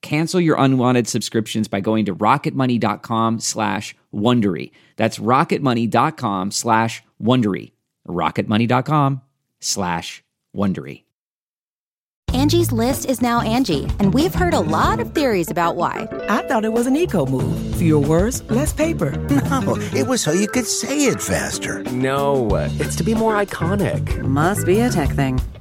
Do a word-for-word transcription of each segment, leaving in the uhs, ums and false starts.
Cancel your unwanted subscriptions by going to rocketmoney.com slash Wondery. That's rocketmoney.com slash Wondery. rocketmoney.com slash Wondery. Angie's List is now Angie, and we've heard a lot of theories about why. I thought it was an eco-move. Fewer words, less paper. No, it was so you could say it faster. No, it's to be more iconic. Must be a tech thing.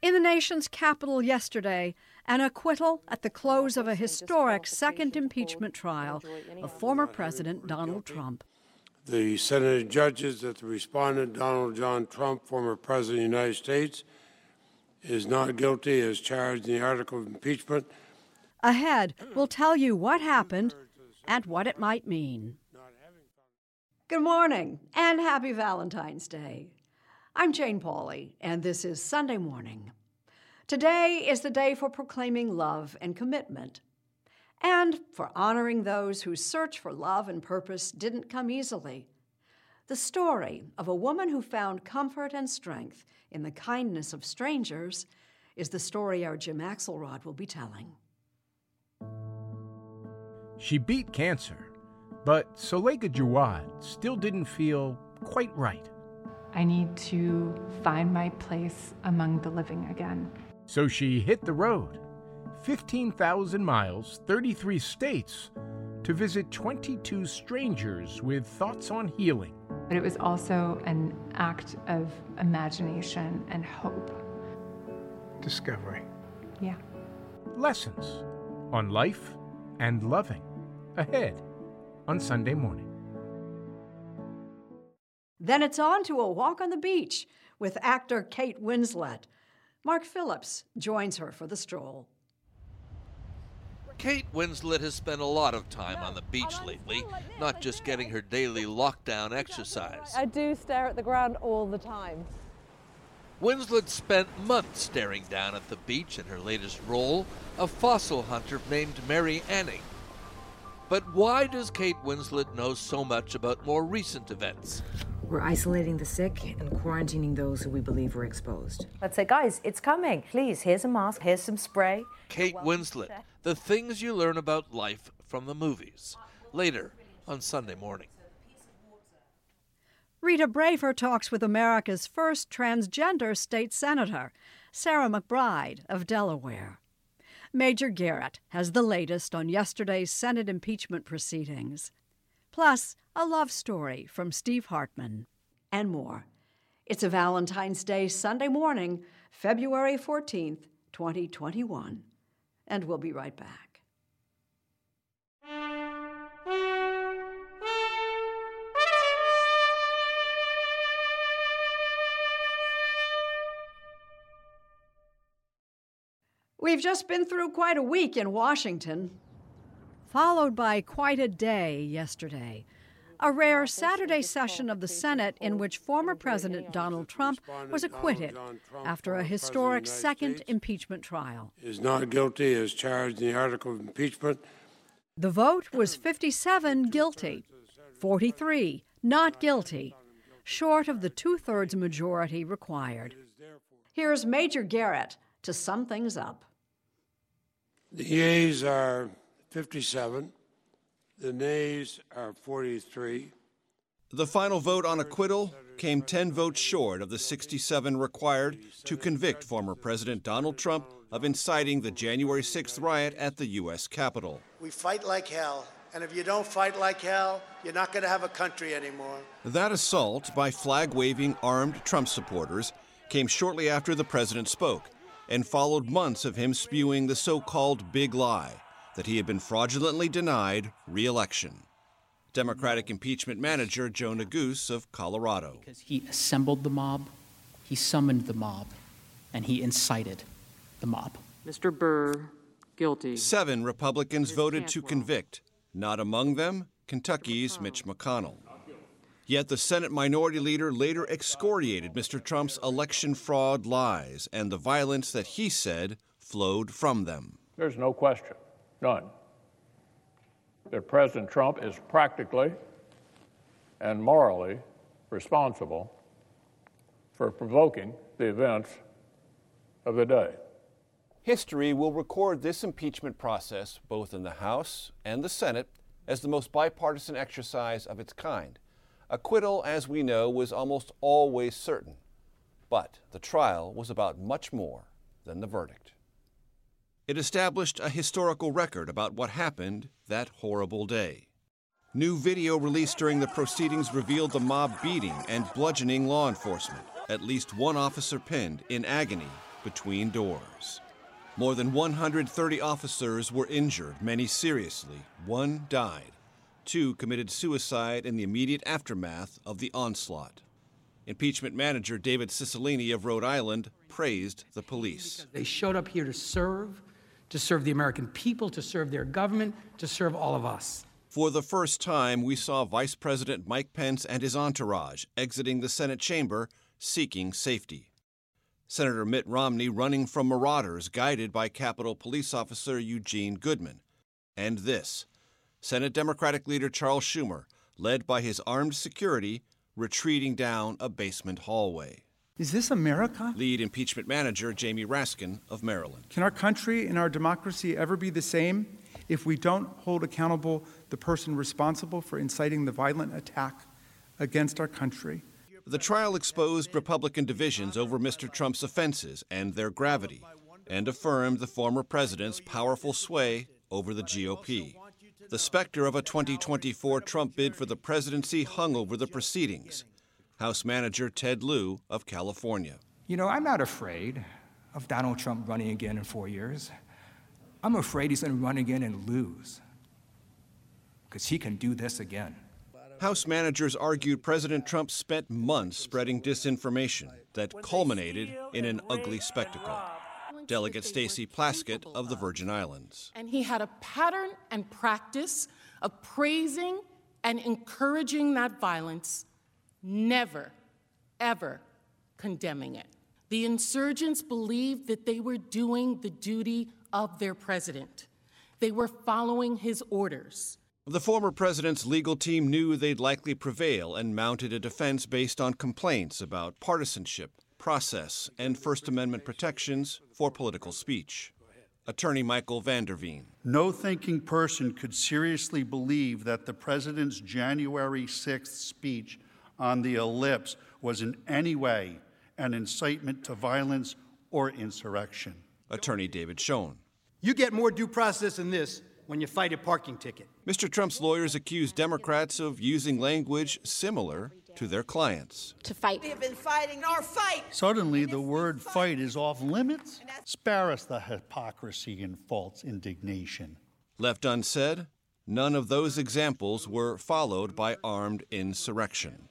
In the nation's capital yesterday, an acquittal at the close of a historic second impeachment trial of former President Donald Trump. The Senate judges that the respondent, Donald John Trump, former President of the United States, is not guilty as charged in the article of impeachment. Ahead, we'll tell you what happened and what it might mean. Good morning and happy Valentine's Day. I'm Jane Pauley, and this is Sunday Morning. Today is the day for proclaiming love and commitment, and for honoring those whose search for love and purpose didn't come easily. The story of a woman who found comfort and strength in the kindness of strangers is the story our Jim Axelrod will be telling. She beat cancer, but Suleika Jaouad still didn't feel quite right. I need to find my place among the living again. So she hit the road, fifteen thousand miles, thirty-three states, to visit twenty-two strangers with thoughts on healing. But it was also an act of imagination and hope. Discovery. Yeah. Lessons on life and loving, ahead on Sunday Morning. Then it's on to a walk on the beach with actor Kate Winslet. Mark Phillips joins her for the stroll. Kate Winslet has spent a lot of time on the beach lately, not just getting her daily lockdown exercise. I do stare at the ground all the time. Winslet spent months staring down at the beach in her latest role, a fossil hunter named Mary Anning. But why does Kate Winslet know so much about more recent events? We're isolating the sick and quarantining those who we believe were exposed. Let's say, guys, it's coming. Please, here's a mask, here's some spray. Kate Winslet, the things you learn about life from the movies. Later on Sunday Morning. Rita Braver talks with America's first transgender state senator, Sarah McBride of Delaware. Major Garrett has the latest on yesterday's Senate impeachment proceedings. Plus, a love story from Steve Hartman. and more. It's a Valentine's Day Sunday morning, February fourteenth, twenty twenty-one. And we'll be right back. We've just been through quite a week in Washington, followed by quite a day yesterday. A rare Saturday session of the Senate in which former President Donald Trump was acquitted after a historic second impeachment trial. Is not guilty as charged in the article of impeachment. The vote was fifty-seven guilty, forty-three not guilty, short of the two-thirds majority required. Here's Major Garrett to sum things up. The yeas are fifty-seven. The nays are forty-three. The final vote on acquittal came ten votes short of the sixty-seven required to convict former President Donald Trump of inciting the January sixth riot at the U S Capitol. We fight like hell, and if you don't fight like hell, you're not going to have a country anymore. That assault by flag-waving armed Trump supporters came shortly after the president spoke and followed months of him spewing the so-called big lie that he had been fraudulently denied re-election. Democratic impeachment manager Joe Neguse of Colorado. Because he assembled the mob, he summoned the mob, and he incited the mob. Mister Burr, guilty. Seven Republicans voted to convict, not among them Kentucky's Mitch McConnell. Yet the Senate Minority Leader later excoriated Mister Trump's election fraud lies and the violence that he said flowed from them. There's no question. None. That President Trump is practically and morally responsible for provoking the events of the day. History will record this impeachment process, both in the House and the Senate, as the most bipartisan exercise of its kind. Acquittal, as we know, was almost always certain. But the trial was about much more than the verdict. It established a historical record about what happened that horrible day. New video released during the proceedings revealed the mob beating and bludgeoning law enforcement, at least one officer pinned in agony between doors. More than one hundred thirty officers were injured, many seriously. One died. Two committed suicide in the immediate aftermath of the onslaught. Impeachment manager David Cicilline of Rhode Island praised the police. They showed up here to serve. to serve the American people, to serve their government, to serve all of us. For the first time, we saw Vice President Mike Pence and his entourage exiting the Senate chamber seeking safety. Senator Mitt Romney running from marauders guided by Capitol Police Officer Eugene Goodman. And this, Senate Democratic Leader Charles Schumer, led by his armed security, retreating down a basement hallway. Is this America? Lead impeachment manager Jamie Raskin of Maryland. Can our country and our democracy ever be the same if we don't hold accountable the person responsible for inciting the violent attack against our country? The trial exposed Republican divisions over Mister Trump's offenses and their gravity, and affirmed the former president's powerful sway over the G O P. The specter of a twenty twenty-four Trump bid for the presidency hung over the proceedings. House Manager Ted Lieu of California. You know, I'm not afraid of Donald Trump running again in four years. I'm afraid he's going to run again and lose, because he can do this again. House managers argued President Trump spent months spreading disinformation that culminated in an ugly spectacle. Delegate Stacey Plaskett of the Virgin Islands. And he had a pattern and practice of praising and encouraging that violence, never, ever condemning it. The insurgents believed that they were doing the duty of their president. They were following his orders. The former president's legal team knew they'd likely prevail and mounted a defense based on complaints about partisanship, process, and First Amendment protections for political speech. Attorney Michael Vanderveen. No thinking person could seriously believe that the president's January sixth speech on the ellipse was in any way an incitement to violence or insurrection. Attorney David Schoen. You get more due process than this when you fight a parking ticket. Mister Trump's lawyers accused Democrats of using language similar to their clients. To fight. We have been fighting our fight. Suddenly, the word fight is off limits. Spare us the hypocrisy and false indignation. Left unsaid, none of those examples were followed by armed insurrection.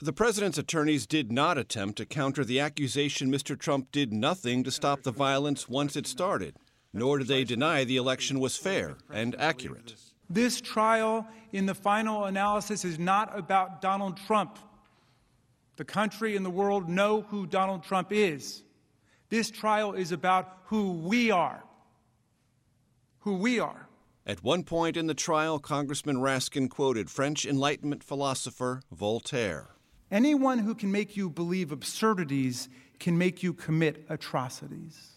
The president's attorneys did not attempt to counter the accusation Mister Trump did nothing to stop the violence once it started, nor did they deny the election was fair and accurate. This trial, in the final analysis, is not about Donald Trump. The country and the world know who Donald Trump is. This trial is about who we are. Who we are. At one point in the trial, Congressman Raskin quoted French Enlightenment philosopher Voltaire. Anyone who can make you believe absurdities can make you commit atrocities.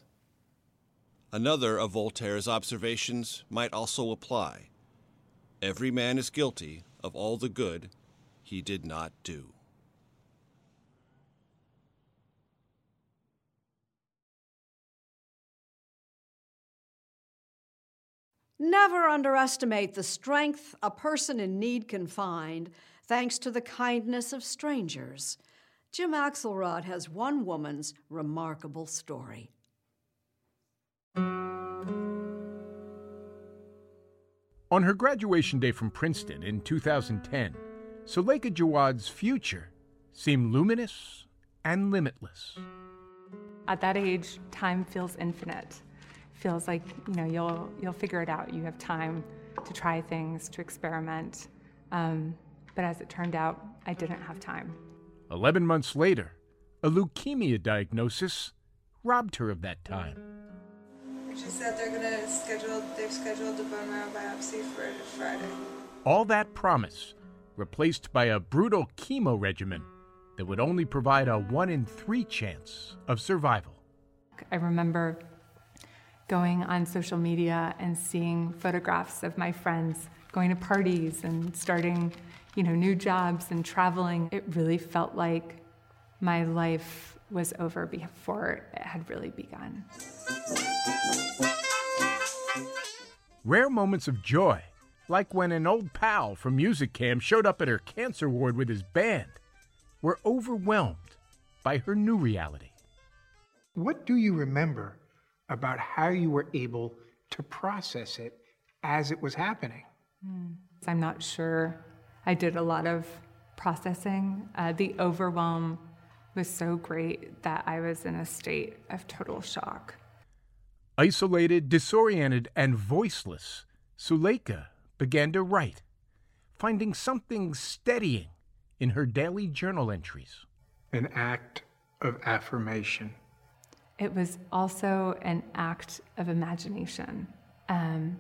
Another of Voltaire's observations might also apply. Every man is guilty of all the good he did not do. Never underestimate the strength a person in need can find thanks to the kindness of strangers. Jim Axelrod has one woman's remarkable story. On her graduation day from Princeton in two thousand ten, Suleika Jaouad's future seemed luminous and limitless. At that age, time feels infinite. Feels like, you know, you'll you'll figure it out. You have time to try things, to experiment. Um, but as it turned out, I didn't have time. Eleven months later, a leukemia diagnosis robbed her of that time. She said they're going to schedule, they've scheduled a bone marrow biopsy for Friday. All that promise replaced by a brutal chemo regimen that would only provide a one in three chance of survival. I remember going on social media and seeing photographs of my friends going to parties and starting, you know, new jobs and traveling. It really felt like my life was over before it had really begun. Rare moments of joy, like when an old pal from Music Cam showed up at her cancer ward with his band, were overwhelmed by her new reality. What do you remember about how you were able to process it as it was happening? I'm not sure. I did a lot of processing. Uh, the overwhelm was so great that I was in a state of total shock. Isolated, disoriented, and voiceless, Suleika began to write, finding something steadying in her daily journal entries. An act of affirmation. It was also an act of imagination. Um,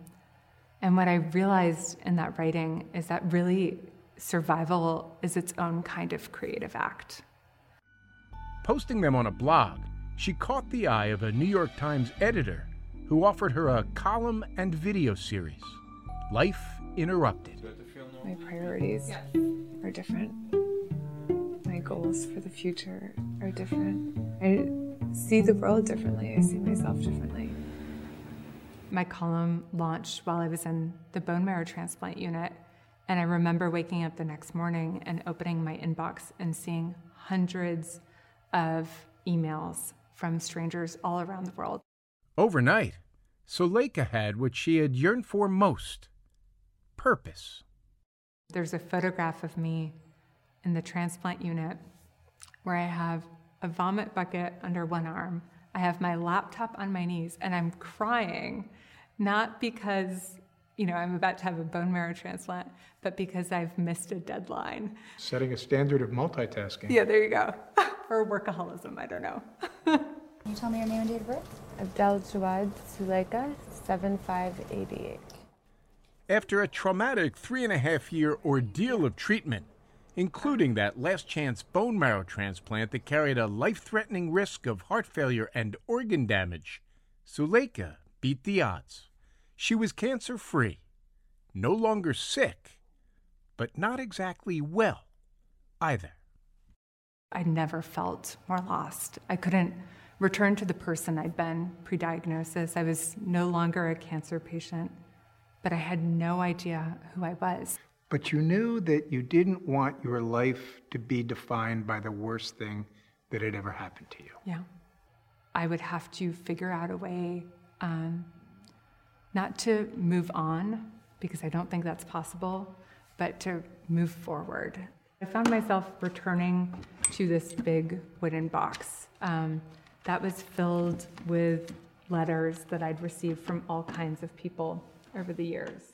and what I realized in that writing is that really survival is its own kind of creative act. Posting them on a blog, she caught the eye of a New York Times editor who offered her a column and video series, Life Interrupted. My priorities are different. My goals for the future are different. I see the world differently. I see myself differently. My column launched while I was in the bone marrow transplant unit, and I remember waking up the next morning and opening my inbox and seeing hundreds of emails from strangers all around the world. Overnight, Suleika had what she had yearned for most, purpose. There's a photograph of me in the transplant unit where I have a vomit bucket under one arm. I have my laptop on my knees, and I'm crying, not because, you know, I'm about to have a bone marrow transplant, but because I've missed a deadline. Setting a standard of multitasking. Yeah, there you go. Or workaholism, I don't know. Can you tell me your name and date of birth? Abdel Jawad Suleika, seven five eight eight. After a traumatic three and a half year ordeal of treatment, including that last chance bone marrow transplant that carried a life-threatening risk of heart failure and organ damage, Suleika beat the odds. She was cancer-free, no longer sick, but not exactly well either. I never felt more lost. I couldn't return to the person I'd been pre-diagnosis. I was no longer a cancer patient, but I had no idea who I was. but you knew that you didn't want your life to be defined by the worst thing that had ever happened to you. Yeah. I would have to figure out a way um, not to move on, because I don't think that's possible, but to move forward. I found myself returning to this big wooden box um, that was filled with letters that I'd received from all kinds of people over the years.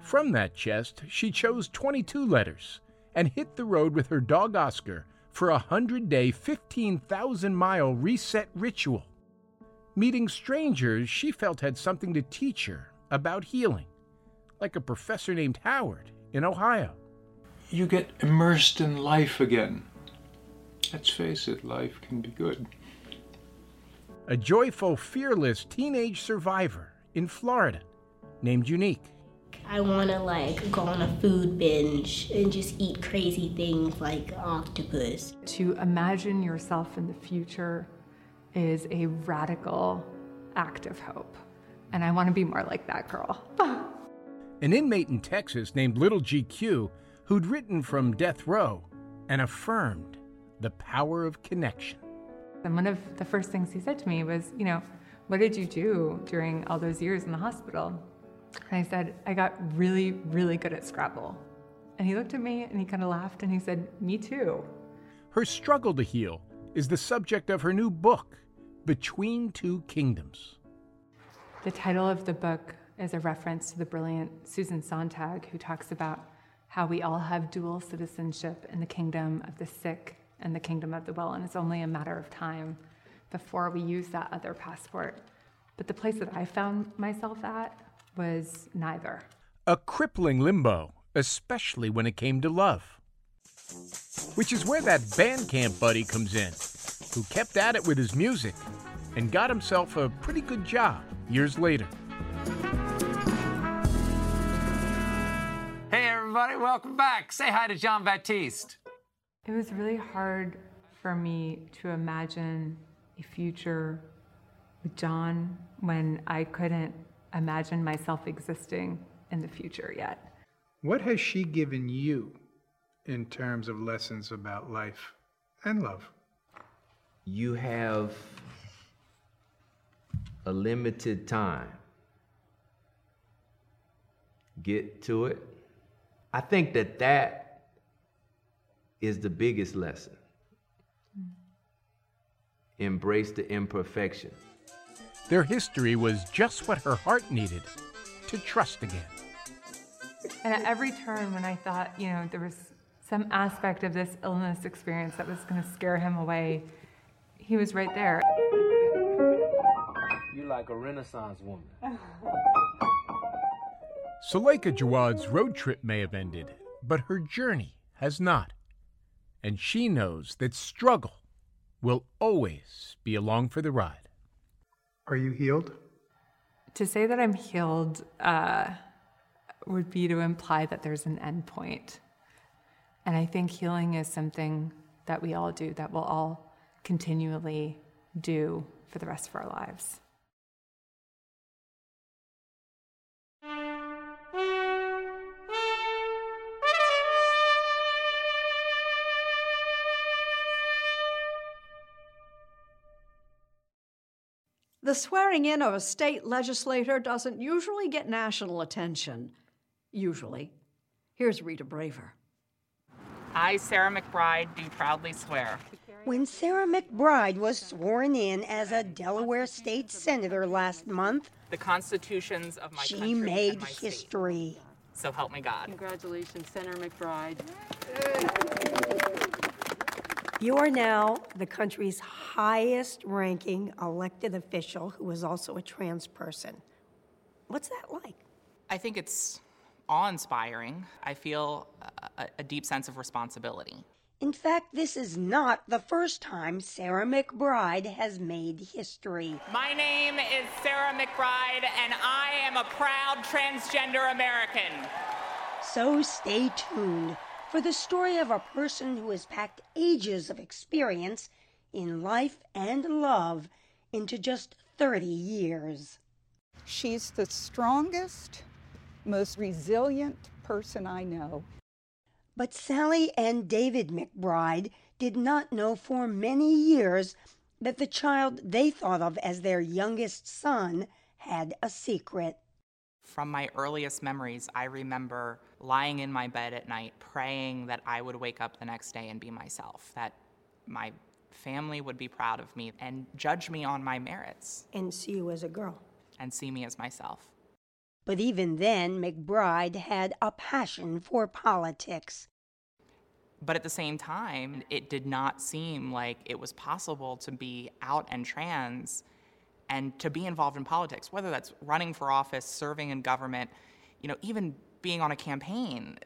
From that chest, she chose twenty-two letters and hit the road with her dog Oscar for a hundred-day, fifteen thousand mile reset ritual. Meeting strangers she felt had something to teach her about healing, like a professor named Howard in Ohio. You get immersed in life again. Let's face it, life can be good. A joyful, fearless teenage survivor in Florida named Unique. I want to, like, go on a food binge and just eat crazy things like octopus. To imagine yourself in the future is a radical act of hope, and I want to be more like that girl. An inmate in Texas named Little G Q, who'd written from death row and affirmed the power of connection. And one of the first things he said to me was, you know, what did you do during all those years in the hospital? And I said, I got really, really good at Scrabble. And he looked at me and he kind of laughed and he said, me too. Her struggle to heal is the subject of her new book, Between Two Kingdoms. The title of the book is a reference to the brilliant Susan Sontag, who talks about how we all have dual citizenship in the kingdom of the sick and the kingdom of the well, and it's only a matter of time before we use that other passport. But the place that I found myself at was neither. A crippling limbo, especially when it came to love. Which is where that Bandcamp buddy comes in, who kept at it with his music and got himself a pretty good job years later. Hey everybody, welcome back. Say hi to John Baptiste. It was really hard for me to imagine a future with John when I couldn't imagine myself existing in the future yet. What has she given you in terms of lessons about life and love? You have a limited time. Get to it. I think that that is the biggest lesson. Mm-hmm. Embrace the imperfection. Their history was just what her heart needed, to trust again. And at every turn when I thought, you know, there was some aspect of this illness experience that was going to scare him away, he was right there. You like a Renaissance woman. Suleika Jawad's road trip may have ended, but her journey has not. And she knows that struggle will always be along for the ride. Are you healed? To say that I'm healed uh, would be to imply that there's an end point. And I think healing is something that we all do, that we'll all continually do for the rest of our lives. The swearing in of a state legislator doesn't usually get national attention. Usually. Here's Rita Braver. I, Sarah McBride, do proudly swear. When Sarah McBride was sworn in as a Delaware state senator last month, the constitutions of my country and my state. She made history. So help me God. Congratulations, Senator McBride. You are now the country's highest-ranking elected official who is also a trans person. What's that like? I think it's awe-inspiring. I feel a, a deep sense of responsibility. In fact, this is not the first time Sarah McBride has made history. My name is Sarah McBride, and I am a proud transgender American. So stay tuned for the story of a person who has packed ages of experience in life and love into just thirty years. She's the strongest, most resilient person I know. But Sally and David McBride did not know for many years that the child they thought of as their youngest son had a secret. From my earliest memories, I remember lying in my bed at night praying that I would wake up the next day and be myself, that my family would be proud of me and judge me on my merits. And see you as a girl. And see me as myself. But even then, McBride had a passion for politics. But at the same time, it did not seem like it was possible to be out and trans and to be involved in politics, whether that's running for office, serving in government, you know, even being on a campaign.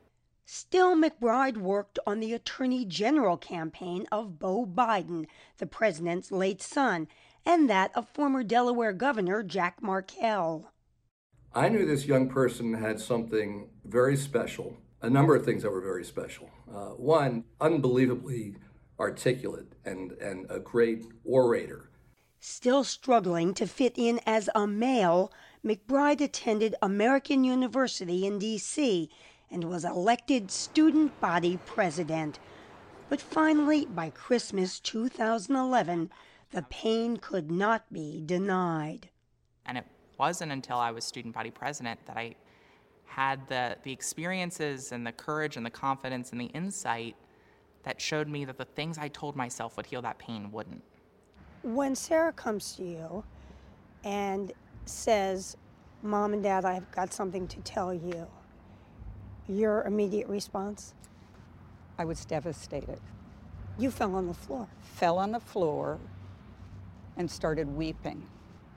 Still, McBride worked on the Attorney General campaign of Beau Biden, the president's late son, and that of former Delaware Governor Jack Markell. I knew this young person had something very special, a number of things that were very special. Uh, one, unbelievably articulate and, and a great orator. Still struggling to fit in as a male, McBride attended American University in D C and was elected student body president. But finally, by Christmas two thousand eleven, the pain could not be denied. And it wasn't until I was student body president that I had the, the experiences and the courage and the confidence and the insight that showed me that the things I told myself would heal that pain wouldn't. When Sarah comes to you and says, Mom and Dad, I've got something to tell you, your immediate response? I was devastated. You fell on the floor. Fell on the floor and started weeping.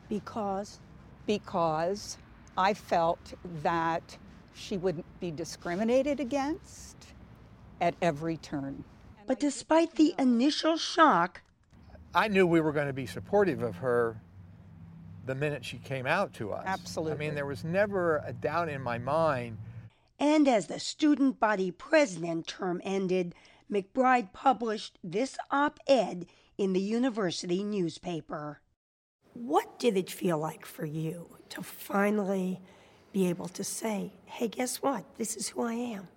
Because? Because I felt that she would be discriminated against at every turn. But despite the initial shock, I knew we were going to be supportive of her the minute she came out to us. Absolutely. I mean, there was never a doubt in my mind. And as the student body president term ended, McBride published this op-ed in the university newspaper. What did it feel like for you to finally be able to say, hey, guess what? This is who I am?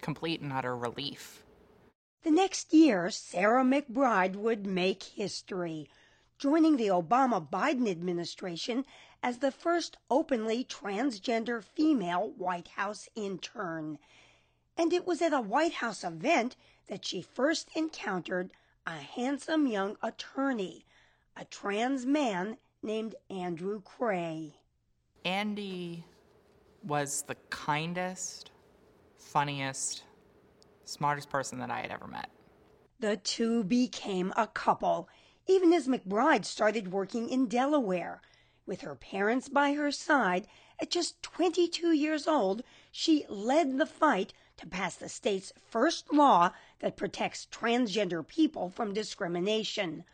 Complete and utter relief. The next year, Sarah McBride would make history, joining the Obama-Biden administration as the first openly transgender female White House intern. And it was at a White House event that she first encountered a handsome young attorney, a trans man named Andrew Cray. Andy was the kindest, funniest, smartest person that I had ever met. The two became a couple, even as McBride started working in Delaware. With her parents by her side, at just twenty-two years old, she led the fight to pass the state's first law that protects transgender people from discrimination.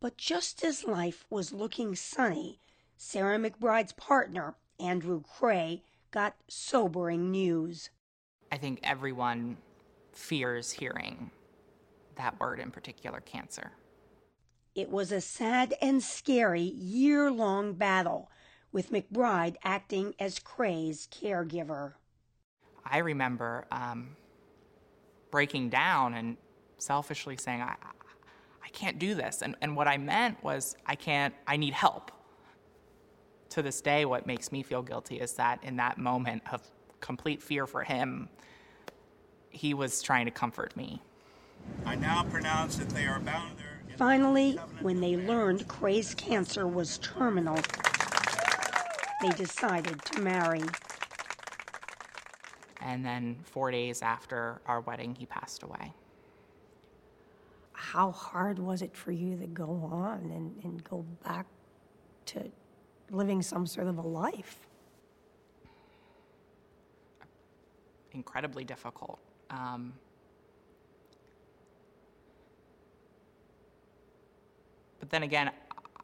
But just as life was looking sunny, Sarah McBride's partner, Andrew Cray, got sobering news. I think everyone fears hearing that word in particular, cancer. It was a sad and scary year-long battle, with McBride acting as Cray's caregiver. I remember um, breaking down and selfishly saying, I, I can't do this. And, and what I meant was, I can't, I need help. To this day, what makes me feel guilty is that in that moment of complete fear for him, he was trying to comfort me. I now pronounce that they are bound there. Finally, when they learned Cray's cancer was terminal, they decided to marry. And then four days after our wedding, he passed away. How hard was it for you to go on and, and go back to living some sort of a life? Incredibly difficult. Um, But then again,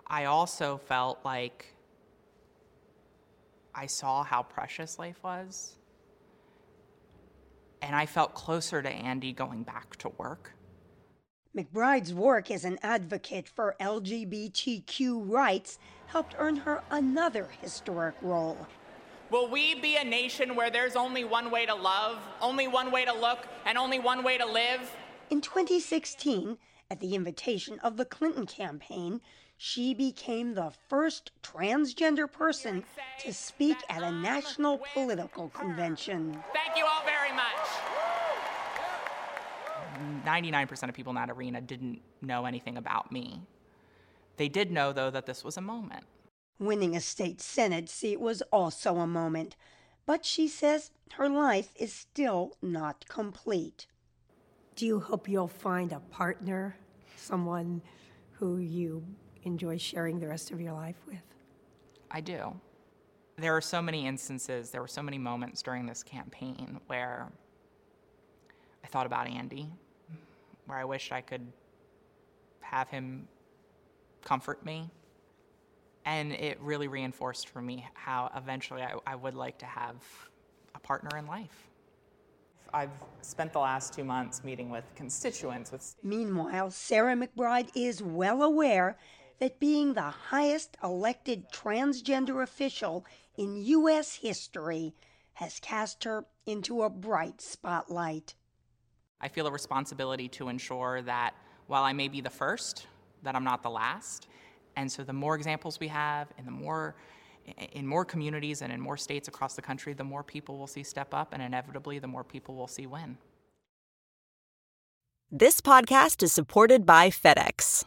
I also felt like I saw how precious life was. And I felt closer to Andy going back to work. McBride's work as an advocate for L G B T Q rights helped earn her another historic role. Will we be a nation where there's only one way to love, only one way to look, and only one way to live? In twenty sixteen, at the invitation of the Clinton campaign, she became the first transgender person to speak at a national political convention. Thank you all very much. ninety-nine percent of people in that arena didn't know anything about me. They did know, though, that this was a moment. Winning a state Senate seat was also a moment, but she says her life is still not complete. Do you hope you'll find a partner, someone who you enjoy sharing the rest of your life with? I do. There are so many instances, there were so many moments during this campaign where I thought about Andy, where I wished I could have him comfort me. And it really reinforced for me how eventually I, I would like to have a partner in life. I've spent the last two months meeting with constituents. With... Meanwhile, Sarah McBride is well aware that being the highest elected transgender official in U S history has cast her into a bright spotlight. I feel a responsibility to ensure that while I may be the first, that I'm not the last. And so the more examples we have, and the more, in more communities and in more states across the country, the more people we'll see step up, and inevitably, the more people we'll see win. This podcast is supported by FedEx.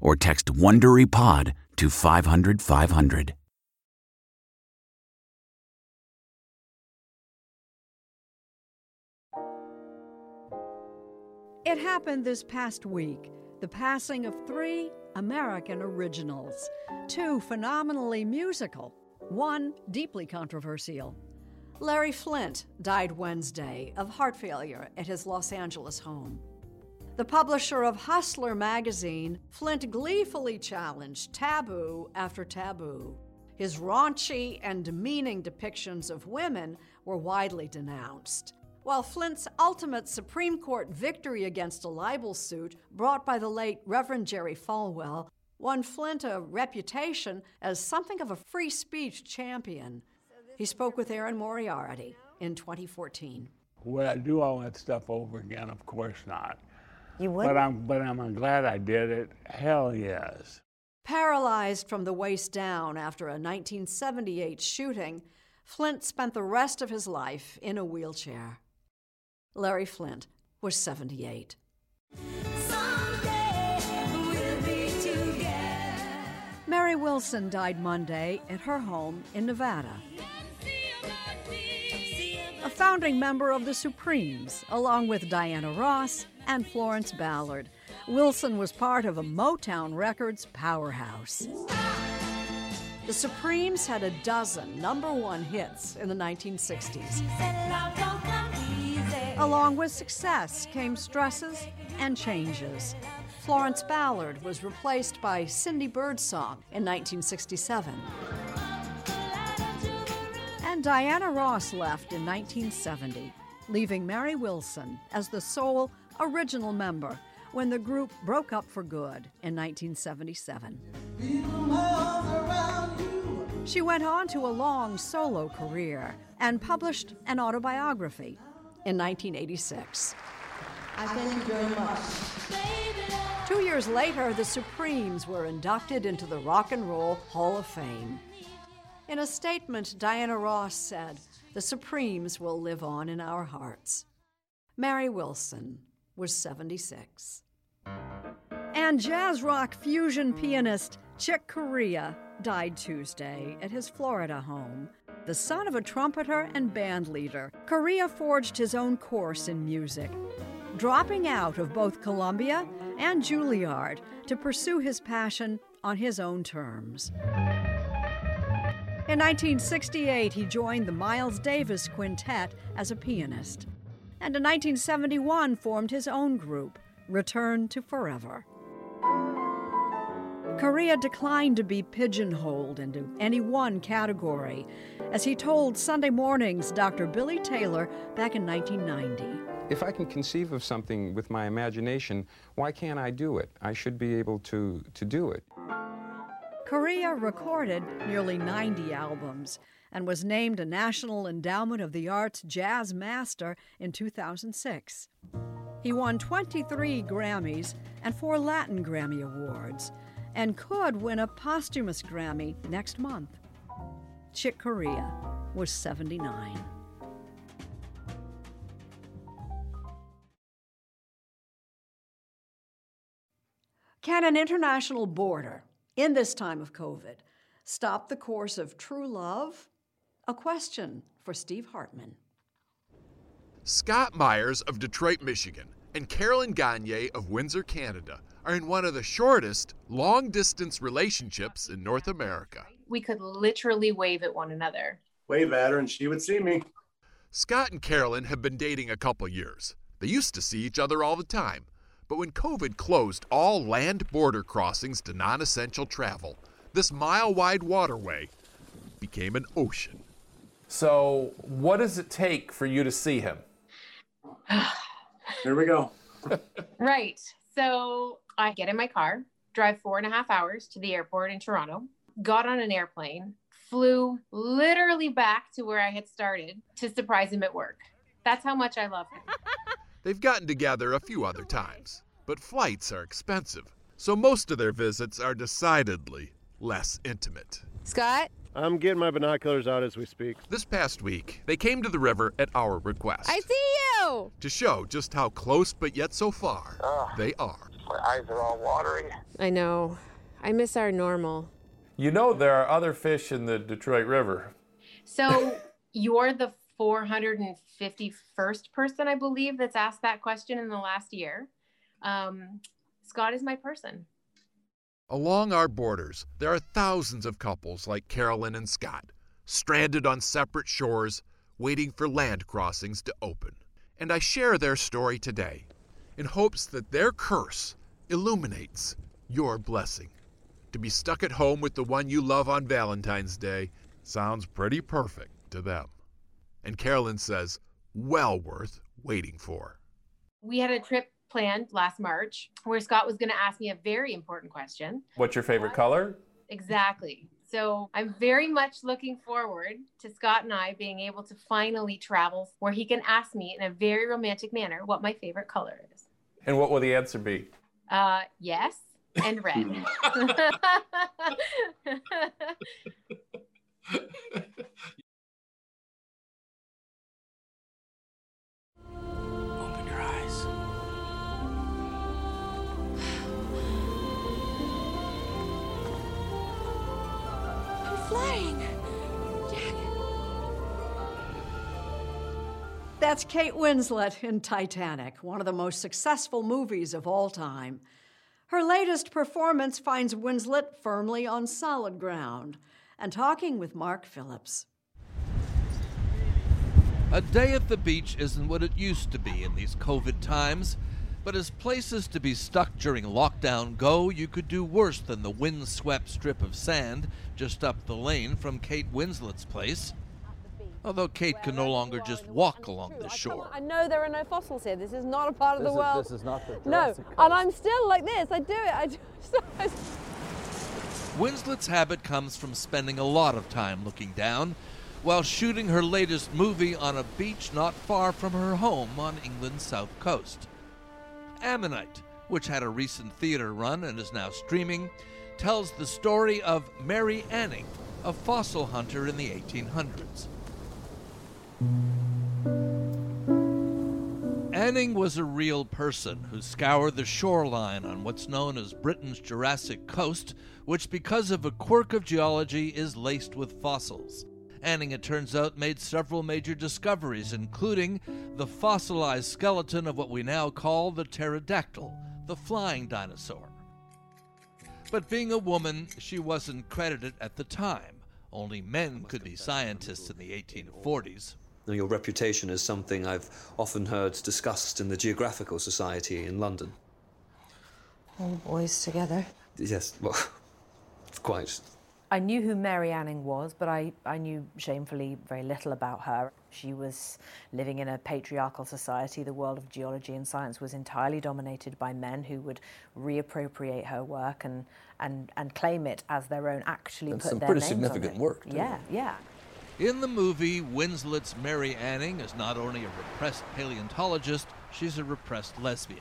or text WonderyPod to five hundred five hundred. It happened this past week, the passing of three American originals, two phenomenally musical, one deeply controversial. Larry Flynt died Wednesday of heart failure at his Los Angeles home. The publisher of Hustler magazine, Flynt gleefully challenged taboo after taboo. His raunchy and demeaning depictions of women were widely denounced, while Flynt's ultimate Supreme Court victory against a libel suit brought by the late Reverend Jerry Falwell won Flynt a reputation as something of a free speech champion. He spoke with Aaron Moriarty in twenty fourteen. Would I do all that stuff over again? Of course not. You would? But I'm, but I'm glad I did it. Hell yes. Paralyzed from the waist down after a nineteen seventy-eight shooting, Flynt spent the rest of his life in a wheelchair. Larry Flynt was seventy-eight. Someday we'll be together. Mary Wilson died Monday at her home in Nevada. A founding member of the Supremes, along with Diana Ross and Florence Ballard, Wilson was part of a Motown Records powerhouse. The Supremes had a dozen number one hits in the nineteen sixties. Along with success came stresses and changes. Florence Ballard was replaced by Cindy Birdsong in nineteen sixty-seven. And Diana Ross left in nineteen seventy, leaving Mary Wilson as the sole original member when the group broke up for good in nineteen seventy-seven. She went on to a long solo career and published an autobiography in nineteen eighty-six. I thank you very much. Two years later, the Supremes were inducted into the Rock and Roll Hall of Fame. In a statement, Diana Ross said, "The Supremes will live on in our hearts." Mary Wilson was seventy-six. And jazz rock fusion pianist Chick Corea died Tuesday at his Florida home. The son of a trumpeter and band leader, Corea forged his own course in music, dropping out of both Columbia and Juilliard to pursue his passion on his own terms. In nineteen sixty-eight, he joined the Miles Davis Quintet as a pianist, and in nineteen seventy-one formed his own group, Return to Forever. Corea declined to be pigeonholed into any one category, as he told Sunday Morning's Doctor Billy Taylor back in nineteen ninety. If I can conceive of something with my imagination, why can't I do it? I should be able to, to do it. Corea recorded nearly ninety albums and was named a National Endowment of the Arts Jazz Master in two thousand six. He won twenty-three Grammys and four Latin Grammy Awards, and could win a posthumous Grammy next month. Chick Corea was seventy-nine. Can an international border, in this time of COVID, stop the course of true love? A question for Steve Hartman. Scott Myers of Detroit, Michigan, and Carolyn Gagne of Windsor, Canada, are in one of the shortest long-distance relationships in North America. We could literally wave at one another. Wave at her and she would see me. Scott and Carolyn have been dating a couple years. They used to see each other all the time. But when COVID closed all land border crossings to non-essential travel, this mile-wide waterway became an ocean. So what does it take for you to see him? Here we go. Right. So I get in my car, drive four and a half hours to the airport in Toronto, got on an airplane, flew literally back to where I had started to surprise him at work. That's how much I love him. They've gotten together a few other times, but flights are expensive, so most of their visits are decidedly less intimate. Scott? I'm getting my binoculars out as we speak. This past week, they came to the river at our request. I see you! To show just how close, but yet so far, oh, they are. My eyes are all watery. I know. I miss our normal. You know there are other fish in the Detroit River. So you're the four hundred fifty-first person, I believe, that's asked that question in the last year. Um, Scott is my person. Along our borders, there are thousands of couples like Carolyn and Scott, stranded on separate shores, waiting for land crossings to open. And I share their story today in hopes that their curse illuminates your blessing. To be stuck at home with the one you love on Valentine's Day sounds pretty perfect to them. And Carolyn says, well worth waiting for. We had a trip planned last March where Scott was going to ask me a very important question. What's your favorite color? Exactly. So I'm very much looking forward to Scott and I being able to finally travel where he can ask me in a very romantic manner what my favorite color is. And what will the answer be? Uh, yes, and red. That's Kate Winslet in Titanic, one of the most successful movies of all time. Her latest performance finds Winslet firmly on solid ground and talking with Mark Phillips. A day at the beach isn't what it used to be in these COVID times, but as places to be stuck during lockdown go, you could do worse than the windswept strip of sand just up the lane from Kate Winslet's place. Although Kate can no longer just walk along the shore. I know there are no fossils here. This is not a part of the world. This is not the Jurassic Coast. No, and I'm still like this. I do it. I do it. Winslet's habit comes from spending a lot of time looking down while shooting her latest movie on a beach not far from her home on England's south coast. Ammonite, which had a recent theater run and is now streaming, tells the story of Mary Anning, a fossil hunter in the eighteen hundreds. Anning was a real person who scoured the shoreline on what's known as Britain's Jurassic Coast, which because of a quirk of geology is laced with fossils. Anning, it turns out, made several major discoveries, including the fossilized skeleton of what we now call the pterodactyl, the flying dinosaur. But being a woman, she wasn't credited at the time. Only men could be scientists in the eighteen forties. Now, your reputation is something I've often heard discussed in the Geographical Society in London. All boys together. Yes, well, quite. I knew who Mary Anning was, but I, I knew shamefully very little about her. She was living in a patriarchal society. The world of geology and science was entirely dominated by men who would reappropriate her work and and, and claim it as their own, actually and put their names on it. Some pretty significant work, too. Yeah, yeah. In the movie, Winslet's Mary Anning is not only a repressed paleontologist, she's a repressed lesbian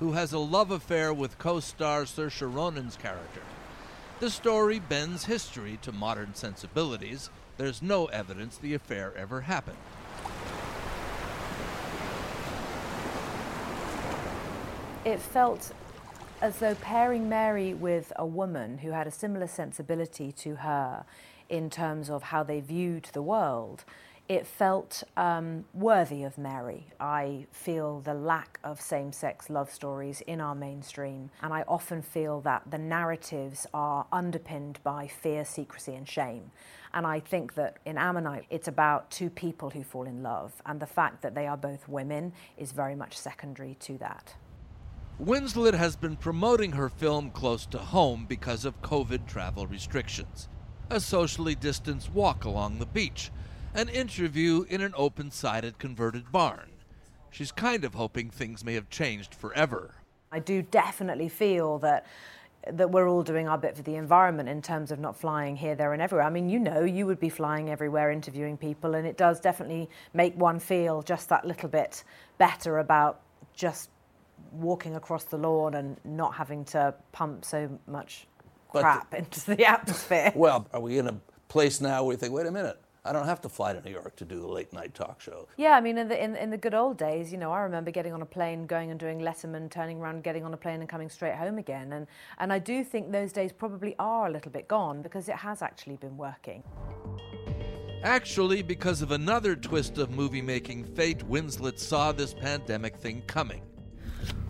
who has a love affair with co-star Saoirse Ronan's character. The story bends history to modern sensibilities. There's no evidence the affair ever happened. It felt as though pairing Mary with a woman who had a similar sensibility to her in terms of how they viewed the world, it felt um, worthy of Mary. I feel the lack of same-sex love stories in our mainstream, and I often feel that the narratives are underpinned by fear, secrecy, and shame. And I think that in Ammonite, it's about two people who fall in love, and the fact that they are both women is very much secondary to that. Winslet has been promoting her film close to home because of COVID travel restrictions, a socially distanced walk along the beach, an interview in an open-sided converted barn. She's kind of hoping things may have changed forever. I do definitely feel that that we're all doing our bit for the environment in terms of not flying here, there, and everywhere. I mean, you know, you would be flying everywhere interviewing people, and it does definitely make one feel just that little bit better about just walking across the lawn and not having to pump so much crap the, into the atmosphere. Well, are we in a place now where you think, wait a minute, I don't have to fly to New York to do a late-night talk show. Yeah, I mean, in the in, in the good old days, you know, I remember getting on a plane, going and doing Letterman, turning around, getting on a plane and coming straight home again. And, and I do think those days probably are a little bit gone because it has actually been working. Actually, because of another twist of movie-making fate, Winslet saw this pandemic thing coming.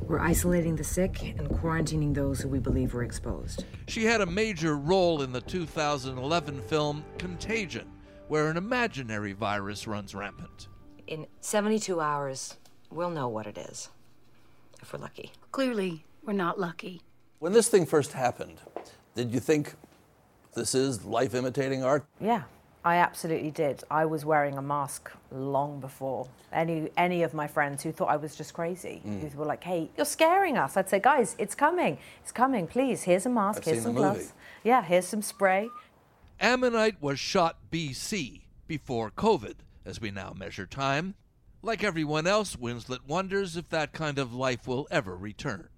We're isolating the sick and quarantining those who we believe were exposed. She had a major role in the two thousand eleven film Contagion, where an imaginary virus runs rampant. In seventy-two hours, we'll know what it is, if we're lucky. Clearly, we're not lucky. When this thing first happened, did you think this is life imitating art? Yeah, I absolutely did. I was wearing a mask long before any any of my friends who thought I was just crazy, mm. who were like, hey, you're scaring us. I'd say, guys, it's coming, it's coming, please, here's a mask, I've here's some gloves. Yeah, here's some spray. Ammonite was shot B C, before COVID, as we now measure time. Like everyone else, Winslet wonders if that kind of life will ever return.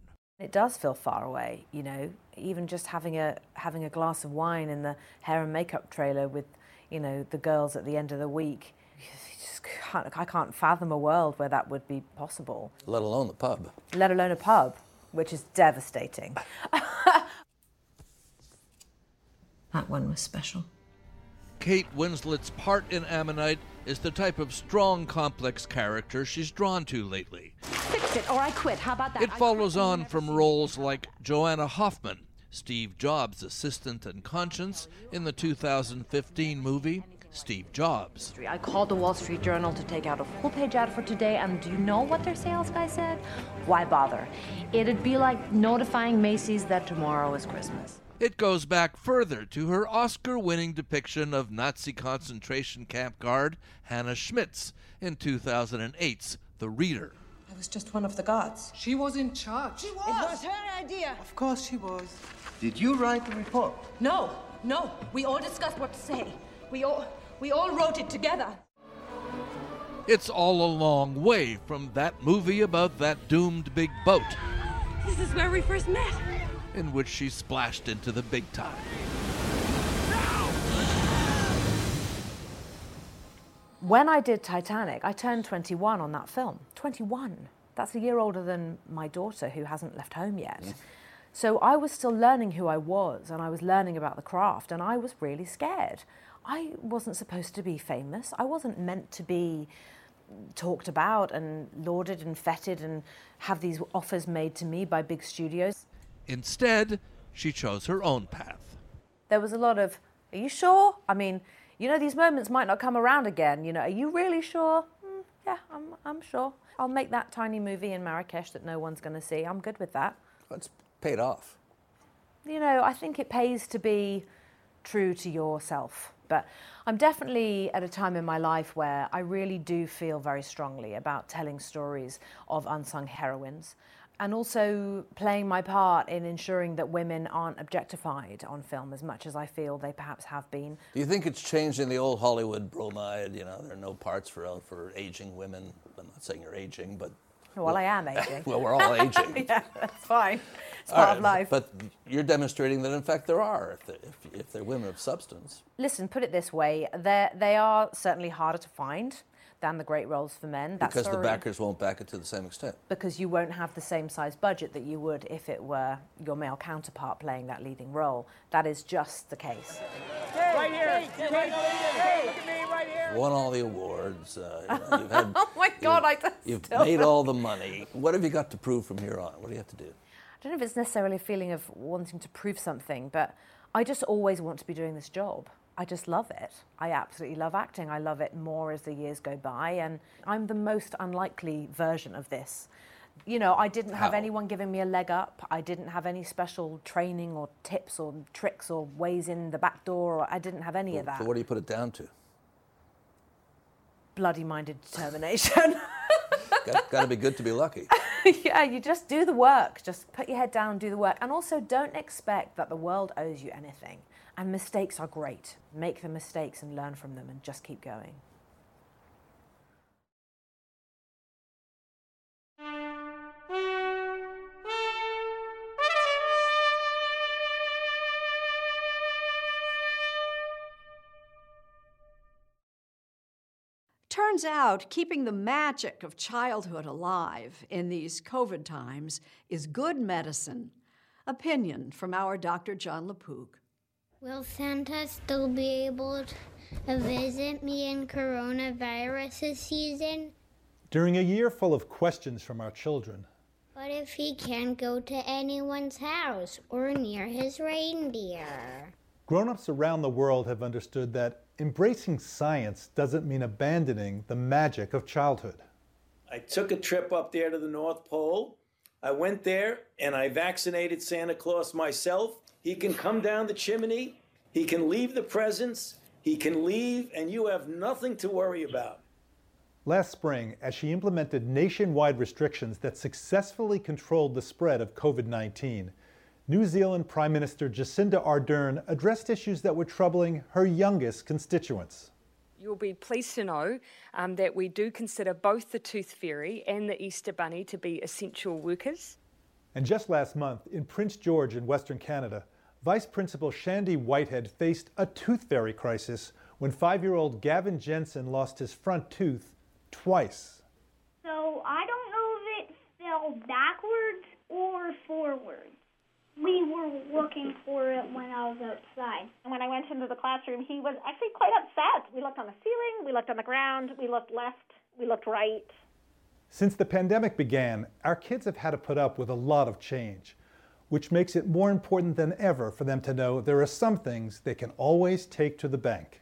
It does feel far away, you know, even just having a having a glass of wine in the hair and makeup trailer with, you know, the girls at the end of the week. You just can't, I can't fathom a world where that would be possible. Let alone the pub. Let alone a pub, which is devastating. That one was special. Kate Winslet's part in Ammonite is the type of strong, complex character she's drawn to lately. Fix it or I quit. How about that? It follows on from roles like Joanna Hoffman, Steve Jobs' assistant and conscience in the two thousand fifteen movie Steve Jobs. I called the Wall Street Journal to take out a full-page ad for today, and do you know what their sales guy said? Why bother? It'd be like notifying Macy's that tomorrow is Christmas. It goes back further to her Oscar-winning depiction of Nazi concentration camp guard Hannah Schmitz in two thousand eight's The Reader. I was just one of the guards. She was in charge. She was! It was her idea! Of course she was. Did you write the report? No, no. We all discussed what to say. We all, we all wrote it together. It's all a long way from that movie about that doomed big boat. This is where we first met. In which she splashed into the big time. No! When I did Titanic, I turned twenty-one on that film. twenty-one. That's a year older than my daughter, who hasn't left home yet. Mm. So I was still learning who I was, and I was learning about the craft, and I was really scared. I wasn't supposed to be famous. I wasn't meant to be talked about and lauded and feted and have these offers made to me by big studios. Instead, she chose her own path. There was a lot of, are you sure? I mean, you know, these moments might not come around again. You know, are you really sure? Mm, yeah, I'm I'm sure. I'll make that tiny movie in Marrakesh that no one's going to see. I'm good with that. It's paid off. You know, I think it pays to be true to yourself. But I'm definitely at a time in my life where I really do feel very strongly about telling stories of unsung heroines, and also playing my part in ensuring that women aren't objectified on film as much as I feel they perhaps have been. Do you think it's changing the old Hollywood bromide, you know, there are no parts for for aging women? I'm not saying you're aging, but... Well, I am aging. Well, we're all aging. Yeah, that's fine. It's all part right, of life. But you're demonstrating that, in fact, there are, if they're, if, if they're women of substance. Listen, put it this way, they are certainly harder to find than the great roles for men. That because story, the backers won't back it to the same extent. Because you won't have the same size budget that you would if it were your male counterpart playing that leading role. That is just the case. Hey, right here. Hey, hey, right here. Hey, look at me right here. Won all the awards. Uh, you know, you've had, oh, my God. You've, I just you've made all the money. What have you got to prove from here on? What do you have to do? I don't know if it's necessarily a feeling of wanting to prove something, but I just always want to be doing this job. I just love it. I absolutely love acting. I love it more as the years go by, and I'm the most unlikely version of this. You know, I didn't have How? anyone giving me a leg up. I didn't have any special training or tips or tricks or ways in the back door. Or I didn't have any well, of that. So what do you put it down to? Bloody-minded determination. got, got to be good to be lucky. Yeah, you just do the work. Just put your head down, do the work. And also don't expect that the world owes you anything. And mistakes are great. Make the mistakes and learn from them and just keep going. Turns out keeping the magic of childhood alive in these COVID times is good medicine. Opinion from our Doctor John LePook. Will Santa still be able to visit me in coronavirus this season? During a year full of questions from our children. What if he can't go to anyone's house or near his reindeer? Grown-ups around the world have understood that embracing science doesn't mean abandoning the magic of childhood. I took a trip up there to the North Pole. I went there and I vaccinated Santa Claus myself. He can come down the chimney, he can leave the presents, he can leave, and you have nothing to worry about. Last spring, as she implemented nationwide restrictions that successfully controlled the spread of COVID nineteen, New Zealand Prime Minister Jacinda Ardern addressed issues that were troubling her youngest constituents. You'll be pleased to know um, that we do consider both the Tooth Fairy and the Easter Bunny to be essential workers. And just last month, in Prince George in Western Canada, Vice Principal Shandy Whitehead faced a tooth fairy crisis when five-year-old Gavin Jensen lost his front tooth twice. So I don't know if it fell backwards or forwards. We were looking for it when I was outside. And when I went into the classroom, he was actually quite upset. We looked on the ceiling, we looked on the ground, we looked left, we looked right. Since the pandemic began, our kids have had to put up with a lot of change, which makes it more important than ever for them to know there are some things they can always take to the bank.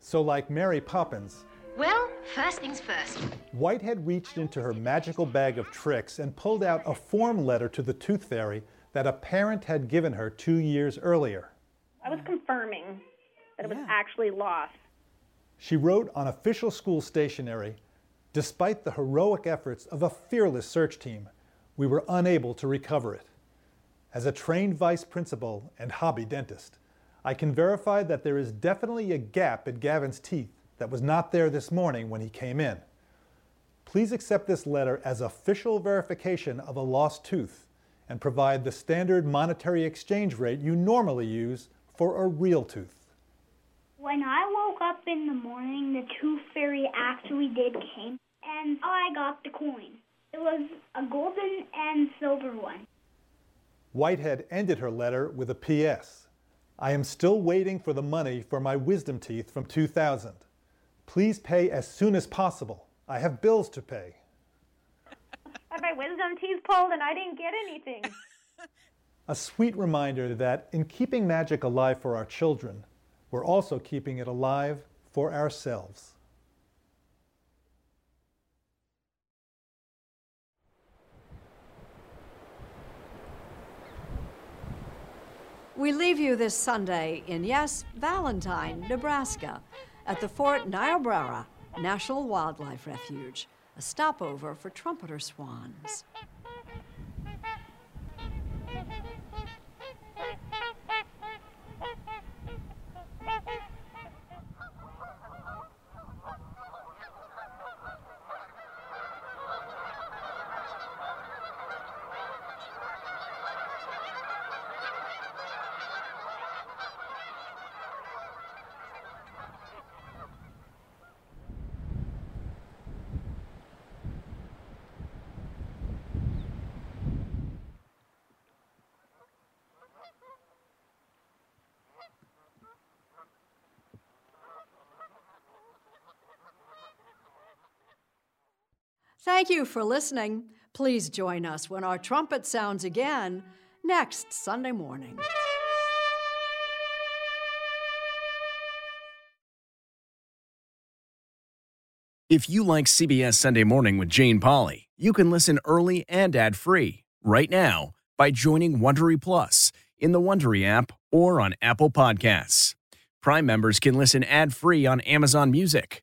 So like Mary Poppins, well, first things first. Whitehead reached into her magical bag of tricks and pulled out a form letter to the Tooth Fairy that a parent had given her two years earlier. I was confirming that it yeah. was actually lost. She wrote on official school stationery, despite the heroic efforts of a fearless search team, we were unable to recover it. As a trained vice principal and hobby dentist, I can verify that there is definitely a gap in Gavin's teeth that was not there this morning when he came in. Please accept this letter as official verification of a lost tooth and provide the standard monetary exchange rate you normally use for a real tooth. When I woke up in the morning, the tooth fairy actually did came, and I got the coin. It was a golden and silver one. Whitehead ended her letter with a P S I am still waiting for the money for my wisdom teeth from two thousand. Please pay as soon as possible. I have bills to pay. I had my wisdom teeth pulled and I didn't get anything. A sweet reminder that in keeping magic alive for our children, we're also keeping it alive for ourselves. We leave you this Sunday in, yes, Valentine, Nebraska, at the Fort Niobrara National Wildlife Refuge, a stopover for trumpeter swans. Thank you for listening. Please join us when our trumpet sounds again next Sunday morning. If you like C B S Sunday Morning with Jane Pauley, you can listen early and ad-free right now by joining Wondery Plus in the Wondery app or on Apple Podcasts. Prime members can listen ad-free on Amazon Music.